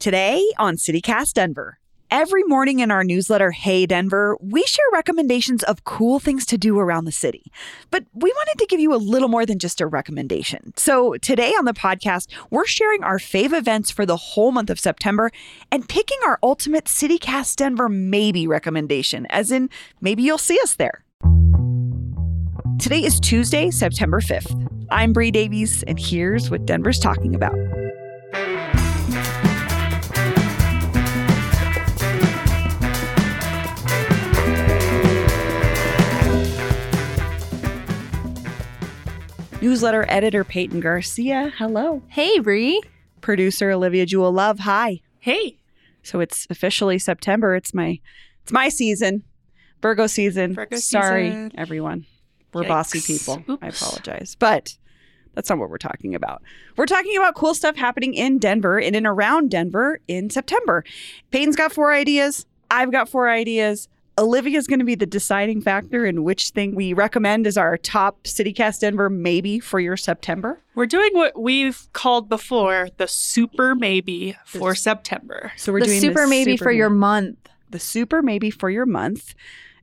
Today on CityCast Denver. Every morning in our newsletter, Hey Denver, we share recommendations of cool things to do around the city. But we wanted to give you a little more than just a recommendation. So today on the podcast, we're sharing our fave events for the whole month of September and picking our ultimate CityCast Denver maybe recommendation, as in maybe you'll see us there. Today is Tuesday, September 5th. I'm Bree Davies, and here's what Denver's talking about. Newsletter editor Peyton Garcia, hello. Hey, Bree. Producer Olivia Jewell Love, hi. Hey. So it's officially September. It's my season, Virgo season. Sorry, everyone. We're bossy people. Oops. I apologize, but that's not what we're talking about. We're talking about cool stuff happening in Denver and in around Denver in September. Peyton's got 4 ideas. I've got 4 ideas. Olivia's going to be the deciding factor in which thing we recommend as our top CityCast Denver maybe for your September. We're doing what we've called before the super maybe for September. So we're doing the super maybe for your month. The super maybe for your month.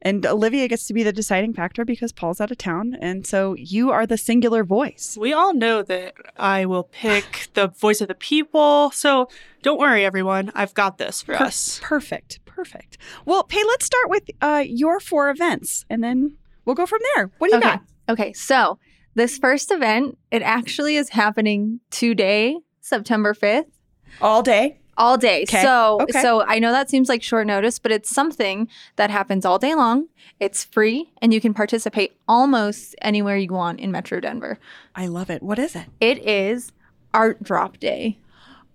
And Olivia gets to be the deciding factor because Paul's out of town. And so you are the singular voice. We all know that I will pick the voice of the people. So don't worry, everyone. I've got this for us. Perfect. Well, Pay, let's start with your 4 events and then we'll go from there. What do you got? Okay. So this first event, it actually is happening today, September 5th. All day. Okay. So I know that seems like short notice, but it's something that happens all day long. It's free, and you can participate almost anywhere you want in Metro Denver. I love it. What is it? It is Art Drop Day.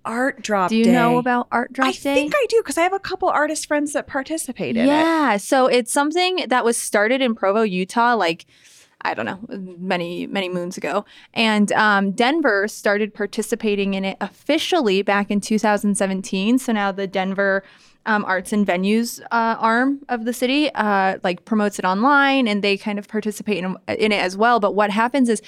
Art Drop Day. Do you know about Art Drop Day? I think I do, because I have a couple artist friends that participate in it. Yeah. So it's something that was started in Provo, Utah, like, I don't know, many moons ago. And Denver started participating in it officially back in 2017. So now the Denver Arts and Venues arm of the city promotes it online, and they kind of participate in it as well. But what happens is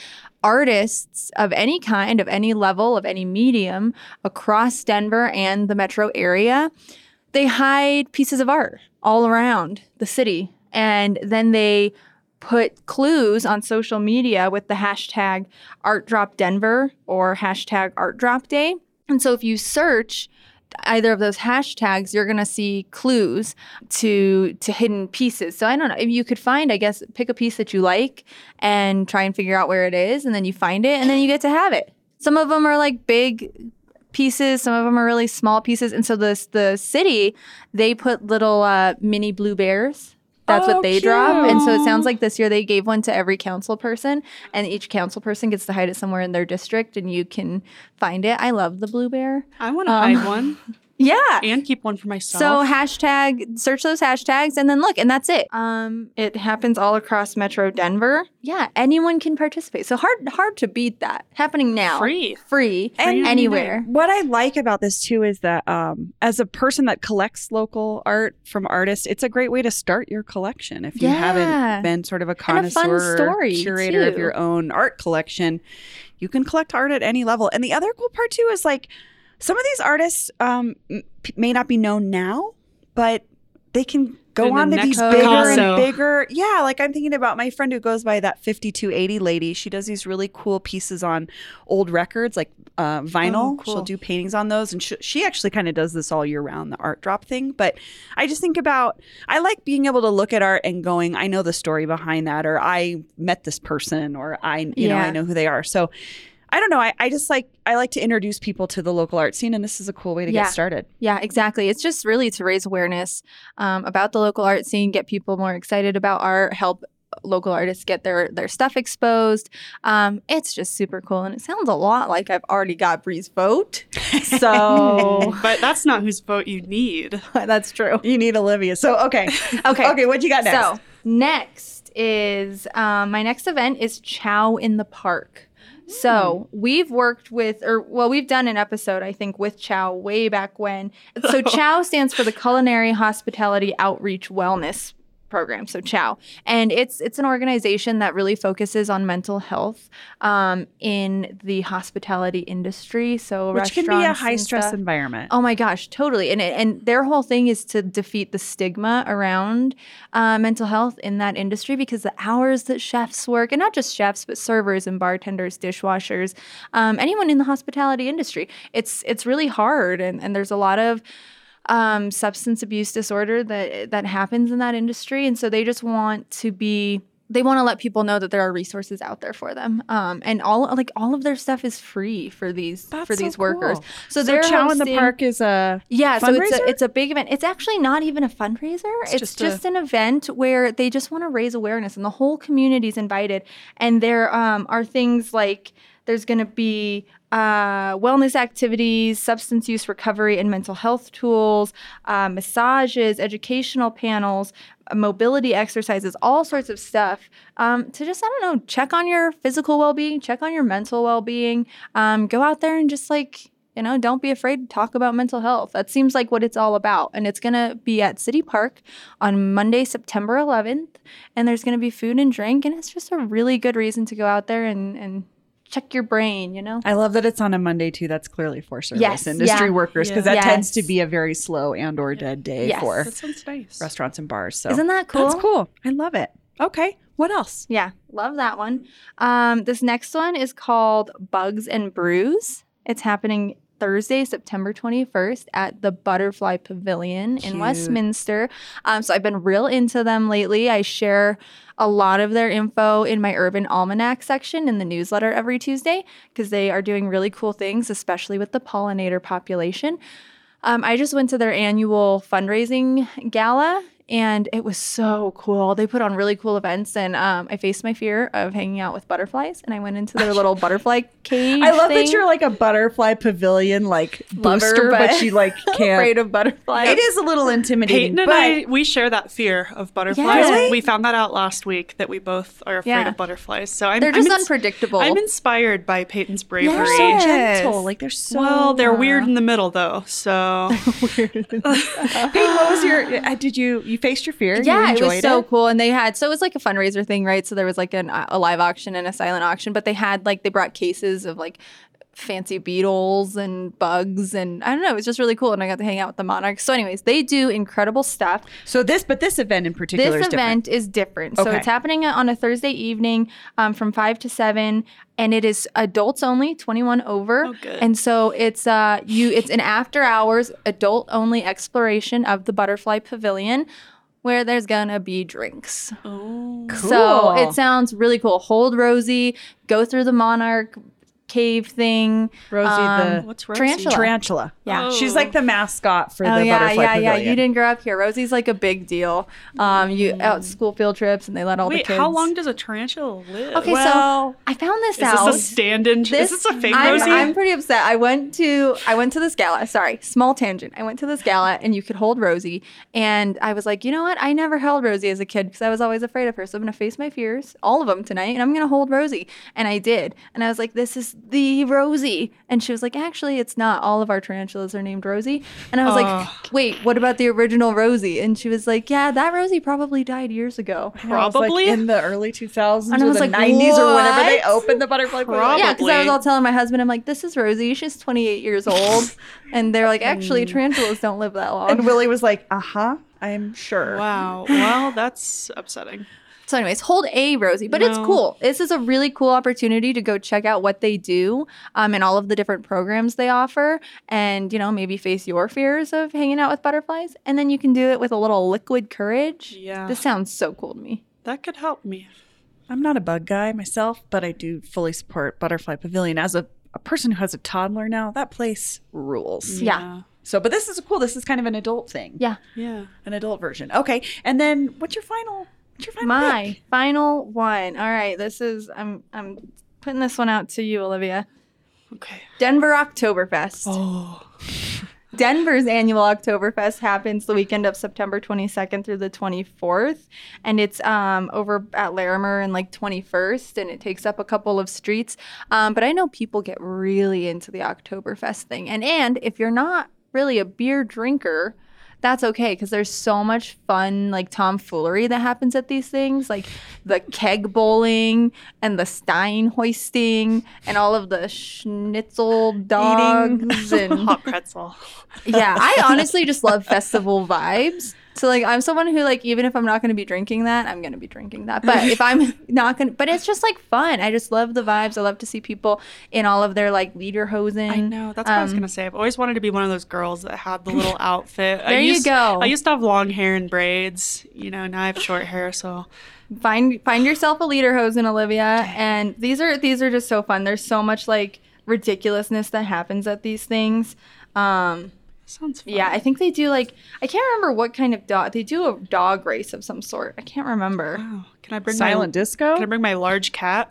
artists of any kind, of any level, of any medium across Denver and the metro area, they hide pieces of art all around the city. And then they put clues on social media with the hashtag #ArtDropDenver or #ArtDropDay. And so if you search either of those hashtags, you're going to see clues to hidden pieces. So I don't know if you could find, I guess, pick a piece that you like and try and figure out where it is. And then you find it and then you get to have it. Some of them are like big pieces. Some of them are really small pieces. And so the city, they put little mini blue bears. That's what they drop. And so it sounds like this year they gave one to every council person, and each council person gets to hide it somewhere in their district, and you can find it. I love the blue bear. I want to hide one. Yeah. And keep one for myself. So search those hashtags and then look, and that's it. It happens all across Metro Denver. Yeah. Anyone can participate. So hard to beat that. Happening now. Free. And anywhere. What I like about this too is that as a person that collects local art from artists, it's a great way to start your collection. If you haven't been sort of a connoisseur or curator of your own art collection, you can collect art at any level. And the other cool part too is like, some of these artists may not be known now, but they can go on to be bigger and bigger. Yeah, like I'm thinking about my friend who goes by that 5280 lady. She does these really cool pieces on old records, like vinyl. Oh, cool. She'll do paintings on those. And she actually kind of does this all year round, the art drop thing. But I just think about, I like being able to look at art and going, I know the story behind that, or I met this person, or I know who they are. So I don't know. I like to introduce people to the local art scene, and this is a cool way to get started. Yeah, exactly. It's just really to raise awareness about the local art scene, get people more excited about art, help local artists get their stuff exposed. It's just super cool. And it sounds a lot like I've already got Bree's vote. So, but that's not whose vote you need. That's true. You need Olivia. So, okay. What you got next? So next is my next event is CHOW in the Park. So we've worked with, we've done an episode, I think, with CHOW way back when. So CHOW stands for the Culinary Hospitality Outreach Wellness Program. So CHOW. And it's an organization that really focuses on mental health in the hospitality industry. So which can be a high stress environment. Oh my gosh, totally. And their whole thing is to defeat the stigma around mental health in that industry, because the hours that chefs work, and not just chefs, but servers and bartenders, dishwashers, anyone in the hospitality industry, it's really hard. And there's a lot of substance abuse disorder that happens in that industry. And so they just want to let people know that there are resources out there for them. And all of their stuff is free for these workers. Cool. So they're CHOW in the Park is a fundraiser? So it's a big event. It's actually not even a fundraiser. It's just an event where they just want to raise awareness, and the whole community is invited. And there are things like there's going to be wellness activities, substance use recovery and mental health tools, massages, educational panels, mobility exercises, all sorts of stuff to just, check on your physical well-being, check on your mental well-being, go out there and just don't be afraid to talk about mental health. That seems like what it's all about. And it's going to be at City Park on Monday, September 11th. And there's going to be food and drink. And it's just a really good reason to go out there and check your brain, I love that it's on a Monday, too. That's clearly for service industry workers, because that tends to be a very slow and or dead day for restaurants and bars. So isn't that cool? That's cool. I love it. Okay. What else? Yeah. Love that one. This next one is called Bugs and Brews. It's happening Thursday, September 21st at the Butterfly Pavilion in Westminster. So I've been real into them lately. I share a lot of their info in my Urban Almanac section in the newsletter every Tuesday, because they are doing really cool things, especially with the pollinator population. I just went to their annual fundraising gala, and it was so cool. They put on really cool events, and I faced my fear of hanging out with butterflies, and I went into their little butterfly cage. I love that you're like a butterfly pavilion booster, but she can't. Afraid of butterflies. It is a little intimidating. Peyton and we share that fear of butterflies. Yeah. We found that out last week, that we both are afraid of butterflies. So they're unpredictable. I'm inspired by Peyton's bravery. They're so gentle. They're so they're weird in the middle though. So weird. Peyton, what was your? You faced your fear. Yeah, it was so cool. And they had, so it was like a fundraiser thing, right? So there was a live auction and a silent auction, but they had they brought cases of fancy beetles and bugs, and I don't know, it was just really cool, and I got to hang out with the monarchs. So anyways, they do incredible stuff. So this event in particular is different. This event is different. Okay. So it's happening on a Thursday evening from 5 to 7, and it is adults only, 21 over. Oh, good. And so it's it's an after hours adult only exploration of the Butterfly Pavilion, where there's gonna be drinks. Oh, cool. So it sounds really cool. Hold Rosie, go through the monarch cave thing. Rosie what's Rosie? Tarantula. Yeah. Oh. She's the mascot for the Butterfly Pavilion. You didn't grow up here. Rosie's a big deal. You out school field trips, and they let all the kids. How long does a tarantula live? Okay, so I found this out. Is this a stand-in? Is this a fake Rosie? I'm pretty upset. I went to this gala. Sorry, small tangent. I went to this gala, and you could hold Rosie, and I was like, you know what? I never held Rosie as a kid because I was always afraid of her. So I'm gonna face my fears, all of them tonight, and I'm gonna hold Rosie, and I did, and I was like, this is the Rosie. And she was like, actually, it's not. All of our tarantulas are named Rosie. And I was like, wait, what about the original Rosie? And she was like, yeah, that Rosie probably died years ago. Probably? In the early 2000s and or the 90s what? Or whenever they opened the Butterfly Pavilion. Yeah, because I was all telling my husband, I'm like, this is Rosie. She's 28 years old. And they're like, actually, tarantulas don't live that long. And Willie was like, uh-huh, I'm sure. Wow. Well, that's upsetting. So anyways, hold a Rosie, but it's cool. This is a really cool opportunity to go check out what they do and all of the different programs they offer, and, maybe face your fears of hanging out with butterflies. And then you can do it with a little liquid courage. Yeah. This sounds so cool to me. That could help me. I'm not a bug guy myself, but I do fully support Butterfly Pavilion. As a person who has a toddler now, that place rules. Yeah. So, but this is cool. This is kind of an adult thing. Yeah. An adult version. Okay. And then what's your final My final one. All right, this is I'm putting this one out to you, Olivia. Okay. Denver Oktoberfest. Oh. Denver's annual Oktoberfest happens the weekend of September 22nd through the 24th, and it's over at Larimer and like 21st, and it takes up a couple of streets. But I know people get really into the Oktoberfest thing, and if you're not really a beer drinker, that's okay, because there's so much fun, like, tomfoolery that happens at these things, like the keg bowling and the stein hoisting and all of the schnitzel dogs and hot pretzel. Yeah, I honestly just love festival vibes. So, like, I'm someone who, like, even if I'm not going to be drinking that, I'm going to be drinking that. But if I'm not going to, but it's just, like, fun. I just love the vibes. I love to see people in all of their, like, lederhosen. I know. That's what I was going to say. I've always wanted to be one of those girls that had the little outfit. I used to have long hair and braids. You know, now I have short hair, so... Find yourself a lederhosen, Olivia. And these are just so fun. There's so much, like, ridiculousness that happens at these things. Sounds fun. Yeah, I think they do, like, I can't remember what kind of dog. They do a dog race of some sort. I can't remember. Wow. Can I bring Silent Disco? Can I bring my large cat?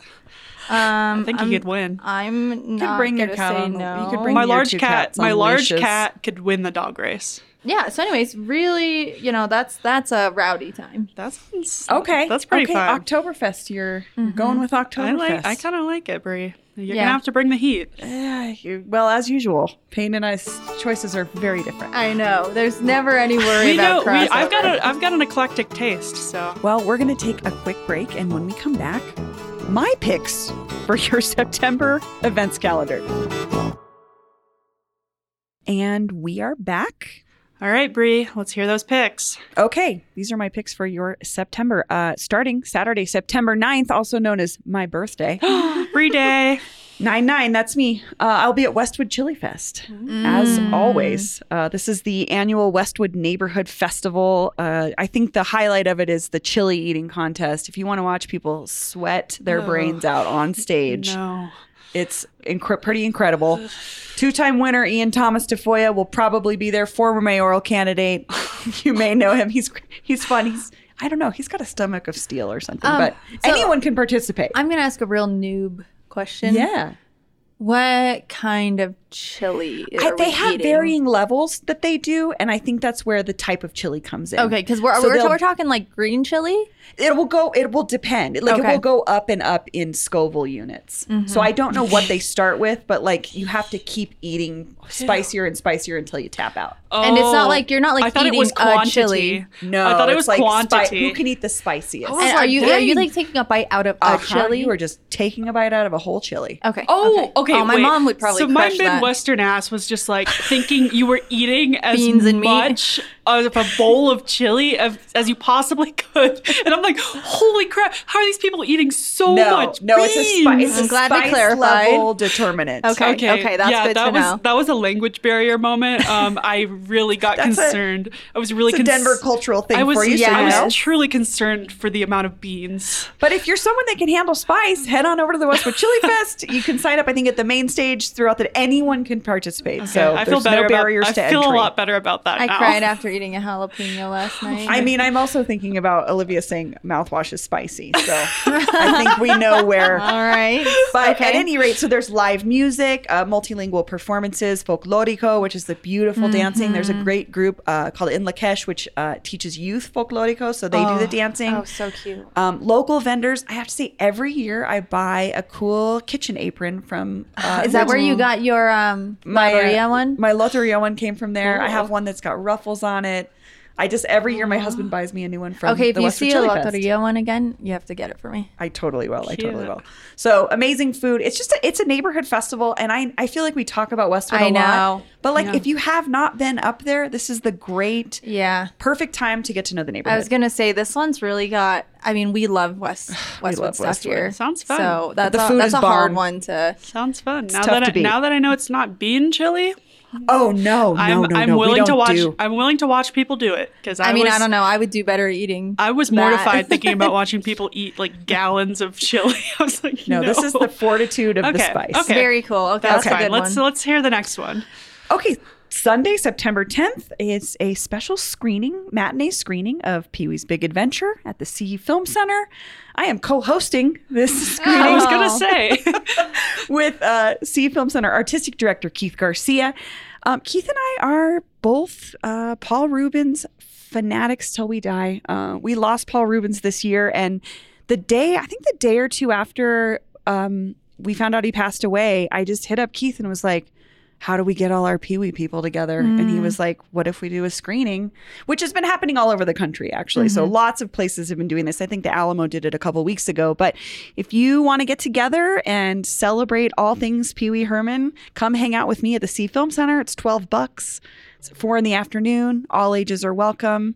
I think he could win. I'm not going to say no. You could bring my large cat could win the dog race. Yeah, so anyways, really, you know, that's a rowdy time. That's pretty fun. Oktoberfest, you're going with Oktoberfest. I kind of like it, Bree. You're going to have to bring the heat. Well, as usual, Payne and I's choices are very different. I know. There's never any worry about crossover. I've got an eclectic taste, so. Well, we're going to take a quick break, and when we come back, my picks for your September events calendar. And we are back. All right, Bree, let's hear those picks. Okay, these are my picks for your September, starting Saturday, September 9th, also known as my birthday. Bree Day. 9-9, that's me. I'll be at Westwood Chili Fest, as always. This is the annual Westwood Neighborhood Festival. I think the highlight of it is the chili eating contest. If you want to watch people sweat their brains out on stage. No. It's pretty incredible. Two-time winner Ian Thomas Defoya will probably be their former mayoral candidate. You may know him. He's fun. I don't know. He's got a stomach of steel or something. But so anyone can participate. I'm going to ask a real noob question. Yeah. What kind of chili they have eating? Varying levels that they do, and I think that's where the type of chili comes in. Okay, because we're talking like green chili. It will depend. Like it will go up and up in Scoville units. Mm-hmm. So I don't know what they start with, but like you have to keep eating spicier and spicier until you tap out. Oh, and it's not like you're not like eating it was chili. No, I thought it was like quantity. Who can eat the spiciest? And are you like taking a bite out of a chili? You are just taking a bite out of a whole chili. Okay. Okay. Oh, my mom would probably. So my Midwestern ass was just like thinking you were eating as much of a bowl of chili as you possibly could, and I'm like, holy crap! How are these people eating so much? No, beans? It's a spice. I'm glad we clarified. Level determinant. Okay, that's good to know. That was a language barrier moment. I really got concerned. It's a Denver cultural thing for you. Yeah, I was truly concerned for the amount of beans. But if you're someone that can handle spice, head on over to the Westwood Chili Fest. You can sign up, I think, at the main stage throughout that anyone can participate. Okay. So I feel a lot better about that. I cried after eating a jalapeno last night. I mean, I'm also thinking about Olivia saying mouthwash is spicy. So I think we know where. All right. But at any rate, so there's live music, multilingual performances, folklorico, which is the beautiful dancing. There's a great group called In Lak'ech, which teaches youth folklorico. So they do the dancing. Oh, so cute. Local vendors. I have to say, every year I buy a cool kitchen apron from. Is that where you got your Loteria one? My Loteria one came from there. Oh. I have one that's got ruffles on it. I just every year my husband buys me a new one from the Westwood Chili Fest. Okay, if you see a Loteria one again, you have to get it for me. I totally will. Cute. I totally will. So amazing food. It's just it's a neighborhood festival, and I feel like we talk about Westwood a lot. But like if you have not been up there, this is the great perfect time to get to know the neighborhood. I was gonna say this one's really got. I mean, we love Westwood stuff here. Sounds fun. So that's a hard one to. Sounds fun. Now that I know it's not bean chili. Oh no! I'm willing to watch people do it because I don't know. I would do better eating. I was mortified thinking about watching people eat like gallons of chili. I was like, no. This is the fortitude of the spice. Okay. Very cool. Okay, that's a good one. Let's hear the next one. Okay, Sunday, September 10th, it's a special screening, matinee screening of Pee-wee's Big Adventure at the C Film Center. I am co-hosting this screening. I was going to say. With C Film Center Artistic Director Keith Garcia. Keith and I are both Paul Reubens fanatics till we die. We lost Paul Reubens this year, and the day or two after we found out he passed away, I just hit up Keith and was like, how do we get all our Pee-wee people together? Mm. And he was like, what if we do a screening? Which has been happening all over the country, actually. Mm-hmm. So lots of places have been doing this. I think the Alamo did it a couple weeks ago. But if you want to get together and celebrate all things Pee-wee Herman, come hang out with me at the C Film Center. It's $12. It's 4 p.m. All ages are welcome.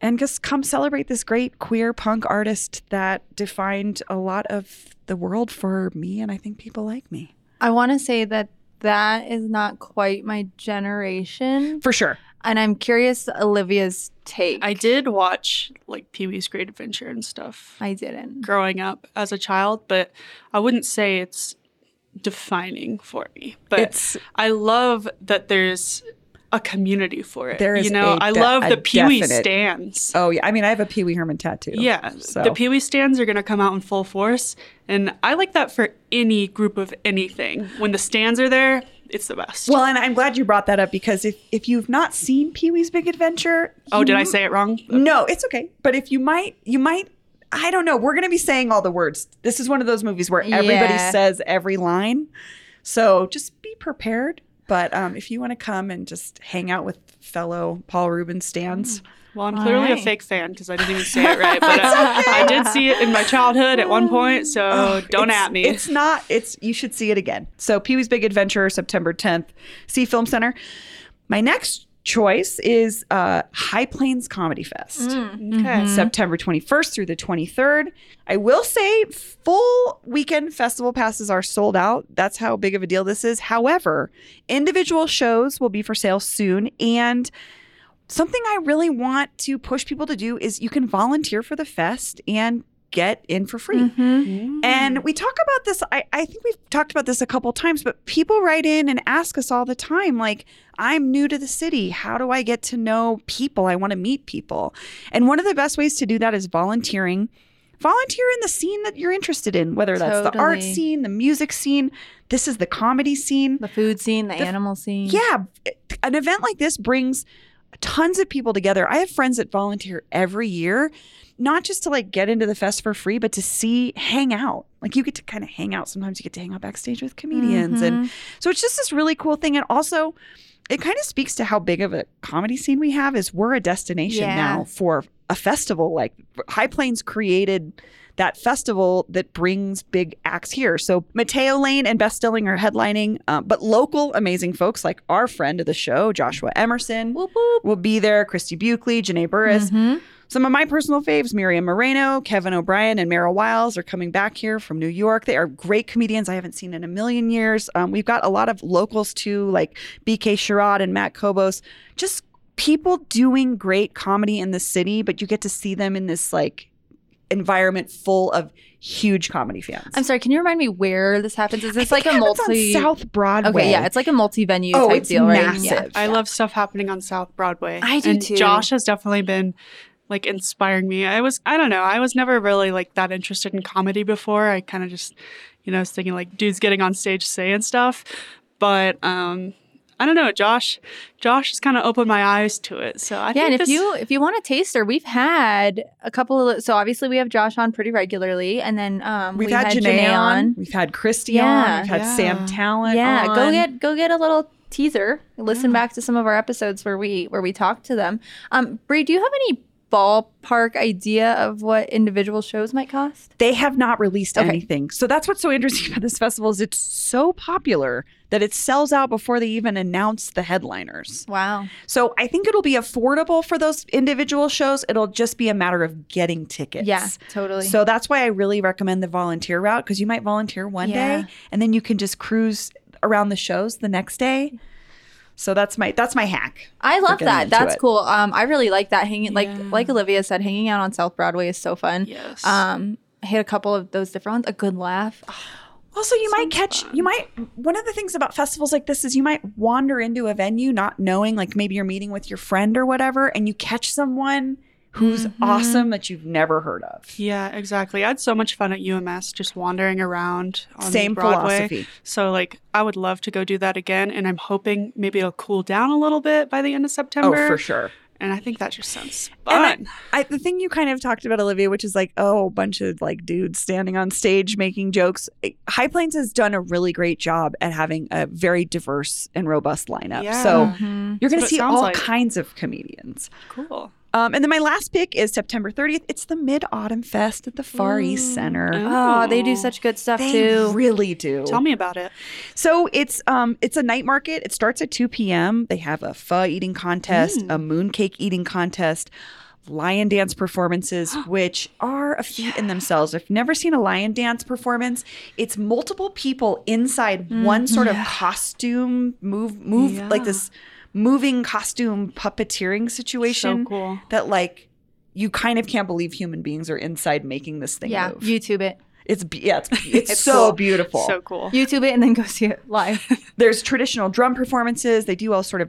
And just come celebrate this great queer punk artist that defined a lot of the world for me, and I think people like me. I want to say that is not quite my generation. For sure. And I'm curious Olivia's take. I did watch like Pee-wee's Great Adventure and stuff. I didn't. Growing up as a child, but I wouldn't say it's defining for me. But I love that there's a community for it. There is, you know, I love the Pee-wee stands. Oh, yeah. I mean, I have a Pee-wee Herman tattoo. Yeah. So. The Pee-wee stands are going to come out in full force. And I like that for any group of anything. When the stands are there, it's the best. Well, and I'm glad you brought that up because if you've not seen Pee-wee's Big Adventure. Oh, did I say it wrong? No, it's okay. But if you might. I don't know. We're going to be saying all the words. This is one of those movies where everybody says every line. So just be prepared. But if you want to come and just hang out with fellow Paul Reubens stans. Well, I'm clearly a fake fan because I didn't even say it right. But I did see it in my childhood at one point, so don't at me. It's not. You should see it again. So Pee-wee's Big Adventure, September 10th, C Film Center. My next choice is High Plains Comedy Fest. September 21st through the 23rd. I will say full weekend festival passes are sold out. That's how big of a deal this is. However, individual shows will be for sale soon. And something I really want to push people to do is you can volunteer for the fest and get in for free. Mm-hmm. And we talk about this. I think we've talked about this a couple times, but people write in and ask us all the time, like, I'm new to the city. How do I get to know people? I want to meet people. And one of the best ways to do that is volunteering. Volunteer in the scene that you're interested in, whether that's the art scene, the music scene. This is the comedy scene, the food scene, the animal scene. Yeah. An event like this brings tons of people together. I have friends that volunteer every year, not just to like get into the fest for free, but to hang out. Like you get to kind of hang out. Sometimes you get to hang out backstage with comedians. Mm-hmm. And so it's just this really cool thing. And also it kind of speaks to how big of a comedy scene we have is we're a destination now for a festival. Like High Plains created that festival that brings big acts here. So Mateo Lane and Beth Stilling are headlining, but local amazing folks like our friend of the show, Joshua Emerson, will be there. Christy Buckley, Janae Burris. Mm-hmm. Some of my personal faves, Miriam Moreno, Kevin O'Brien, and Merrill Wiles are coming back here from New York. They are great comedians I haven't seen in a million years. We've got a lot of locals too, like BK Sherrod and Matt Kobos. Just people doing great comedy in the city, but you get to see them in this like environment full of huge comedy fans. I'm sorry, can you remind me where this happens? Is this like a multi on South Broadway? Okay, yeah, it's like a multi-venue type deal, massive. Right? Yeah. I love stuff happening on South Broadway. I do too. Josh has definitely been like inspiring me. I was never really like that interested in comedy before. I kind of just, you know, was thinking like dudes getting on stage saying stuff. But I don't know, Josh has kind of opened my eyes to it. So I think if you want a taster, we've had a couple of, so obviously we have Josh on pretty regularly, and then we've had Janae on. We've had Christy on, we've had Sam Talent on. Go get a little teaser. Listen back to some of our episodes where we talk to them. Bree, do you have any ballpark idea of what individual shows might cost? They have not released anything. So that's what's so interesting about this festival is it's so popular that it sells out before they even announce the headliners. Wow. So I think it'll be affordable for those individual shows. It'll just be a matter of getting tickets. Yeah, totally. So that's why I really recommend the volunteer route, because you might volunteer one day and then you can just cruise around the shows the next day. So that's my hack. I love that. That's cool. I really like that. Like Olivia said, hanging out on South Broadway is so fun. Yes. I had a couple of those different ones. A good laugh. Also, you might catch, you might, one of the things about festivals like this is you might wander into a venue not knowing, like maybe you're meeting with your friend or whatever, and you catch someone who's awesome that you've never heard of. Yeah, exactly. I had so much fun at UMS just wandering around on Same Broadway. Philosophy. So like I would love to go do that again, and I'm hoping maybe it'll cool down a little bit by the end of September. Oh, for sure. And I think that just sounds fun. The thing you kind of talked about, Olivia, which is like, oh, a bunch of like dudes standing on stage making jokes. High Plains has done a really great job at having a very diverse and robust lineup. Yeah. So you're going to see all kinds of comedians. Cool. And then my last pick is September 30th. It's the Mid-Autumn Fest at the Far East Center. Oh, they do such good stuff too. They really do. Tell me about it. So it's a night market. It starts at 2 p.m. They have a pho eating contest, a mooncake eating contest, lion dance performances, which are a feat in themselves. If you've never seen a lion dance performance, it's multiple people inside one sort of costume move like this moving costume puppeteering situation. So cool. That like you kind of can't believe human beings are inside making this thing move. YouTube it. It's so cool. Beautiful. So cool. YouTube it and then go see it live. There's traditional drum performances. They do all sorts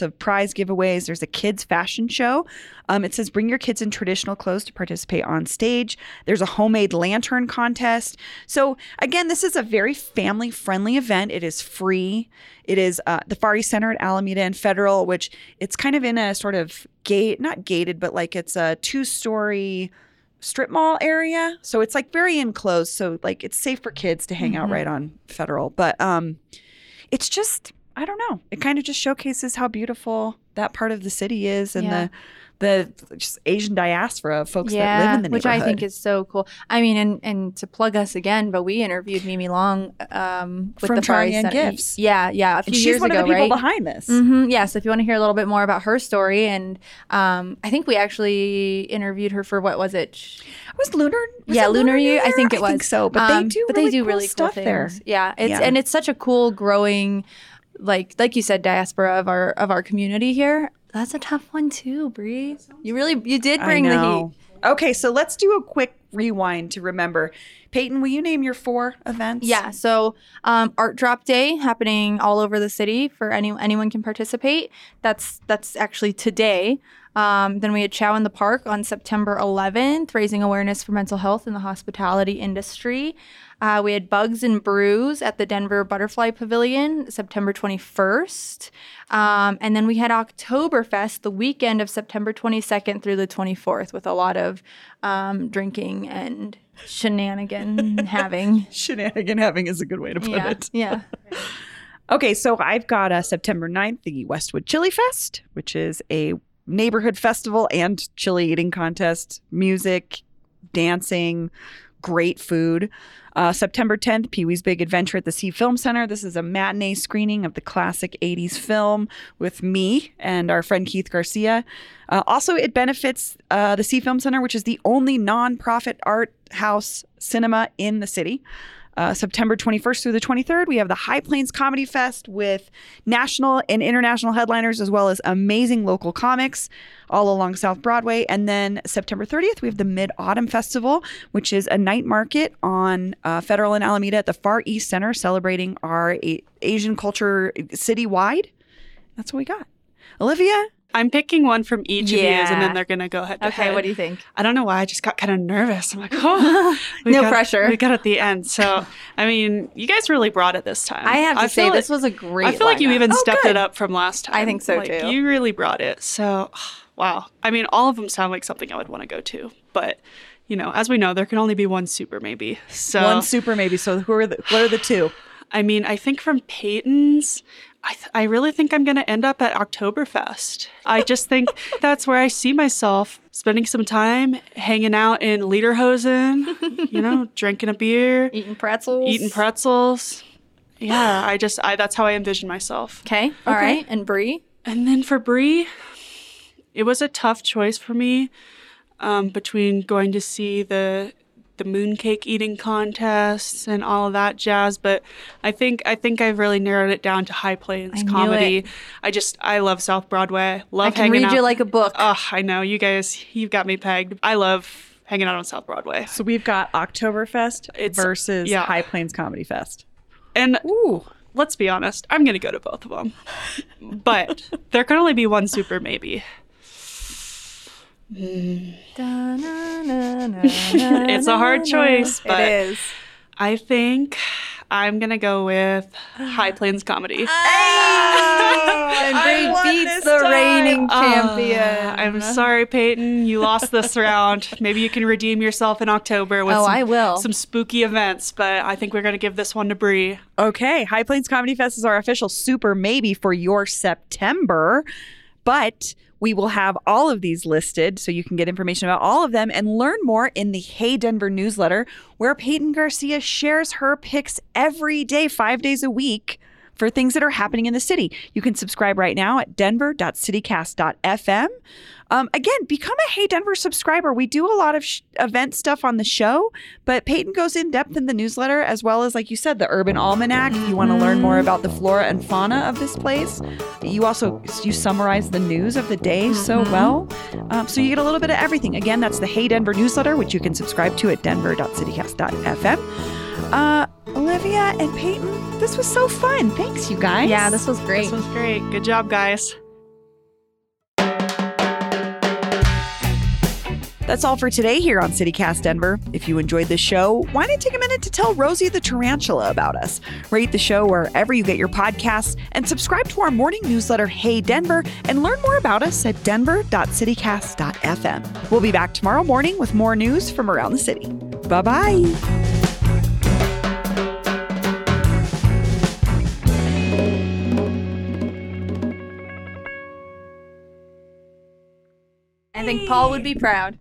of prize giveaways. There's a kids fashion show. It says bring your kids in traditional clothes to participate on stage. There's a homemade lantern contest. So again, this is a very family friendly event. It is free. It is the Far East Center at Alameda and Federal, which it's kind of in a sort of not gated, but like it's a 2-story strip mall area, so it's like very enclosed, so like it's safe for kids to hang out right on Federal, but it's just, I don't know, it kind of just showcases how beautiful that part of the city is, and the just Asian diaspora of folks that live in the neighborhood, which I think is so cool. I mean, and to plug us again, but we interviewed Mimi Long with from the Far East Gifts. A few years ago, she's one of the people behind this. So if you want to hear a little bit more about her story, and I think we actually interviewed her for Lunar Year? I think it was. I think so, but they do really cool stuff there. Yeah, and it's such a cool growing, like you said, diaspora of our community here. That's a tough one too, Bree. You did bring the heat. Okay, so let's do a quick rewind to remember. Peyton, will you name your 4 events? Yeah, so Art Drop Day happening all over the city for anyone can participate. That's actually today. Then we had CHOW in the Park on September 11th, raising awareness for mental health in the hospitality industry. We had Bugs and Brews at the Denver Butterfly Pavilion, September 21st. And then we had Oktoberfest the weekend of September 22nd through the 24th with a lot of drinking and shenanigan having. Shenanigan having is a good way to put it. Yeah. Okay, so I've got September 9th, the Westwood Chili Fest, which is a neighborhood festival and chili eating contest, music, dancing, great food. September 10th, Pee-wee's Big Adventure at the C Film Center. This is a matinee screening of the classic 80s film with me and our friend Keith Garcia. Also, it benefits the C Film Center, which is the only nonprofit art house cinema in the city. September 21st through the 23rd, we have the High Plains Comedy Fest with national and international headliners, as well as amazing local comics all along South Broadway. And then September 30th, we have the Mid-Autumn Festival, which is a night market on Federal and Alameda at the Far East Center, celebrating our Asian culture citywide. That's what we got. Olivia? I'm picking one from each of you, and then they're going to go head to head. Okay, what do you think? I don't know why. I just got kind of nervous. I'm like, pressure. We got at the end. So, I mean, you guys really brought it this time. I have to say, this was a great I feel lineup. Like you even stepped it up from last time. I think so, too. You really brought it. So, wow. I mean, all of them sound like something I would want to go to. But, you know, as we know, there can only be one super maybe. So one super maybe. So what are the 2? I mean, I think from Peyton's... I really think I'm going to end up at Oktoberfest. I just think that's where I see myself spending some time hanging out in lederhosen, you know, drinking a beer. Eating pretzels. Yeah, that's how I envision myself. Okay. All right. And Bree? And then for Bree, it was a tough choice for me between going to see the mooncake eating contests and all of that jazz, but I think I've really narrowed it down to High Plains Comedy. I love South Broadway. I love hanging out. I can read you like a book. Oh, I know. You guys, you've got me pegged. I love hanging out on South Broadway. So we've got Oktoberfest versus High Plains Comedy Fest. And let's be honest, I'm going to go to both of them. But there can only be one super maybe. It's a hard choice, but it is. I think I'm going to go with High Plains Comedy. Oh, and Bree beats the reigning champion. I'm sorry, Peyton. You lost this round. Maybe you can redeem yourself in October with some spooky events, but I think we're going to give this one to Bree. Okay. High Plains Comedy Fest is our official super maybe for your September, but we will have all of these listed so you can get information about all of them and learn more in the Hey Denver newsletter, where Peyton Garcia shares her picks every day, 5 days a week, for things that are happening in the city. You can subscribe right now at denver.citycast.fm. Again, become a Hey Denver subscriber. We do a lot of event stuff on the show, but Peyton goes in depth in the newsletter, as well as, like you said, the Urban Almanac. If you want to learn more about the flora and fauna of this place, you summarize the news of the day so well. So you get a little bit of everything. Again, that's the Hey Denver newsletter, which you can subscribe to at denver.citycast.fm. Olivia and Peyton, this was so fun. Thanks, you guys. Yeah, this was great. This was great. Good job, guys. That's all for today here on CityCast Denver. If you enjoyed the show, why not take a minute to tell Rosie the Tarantula about us? Rate the show wherever you get your podcasts and subscribe to our morning newsletter, Hey Denver, and learn more about us at denver.citycast.fm. We'll be back tomorrow morning with more news from around the city. Bye-bye. I think Paul would be proud.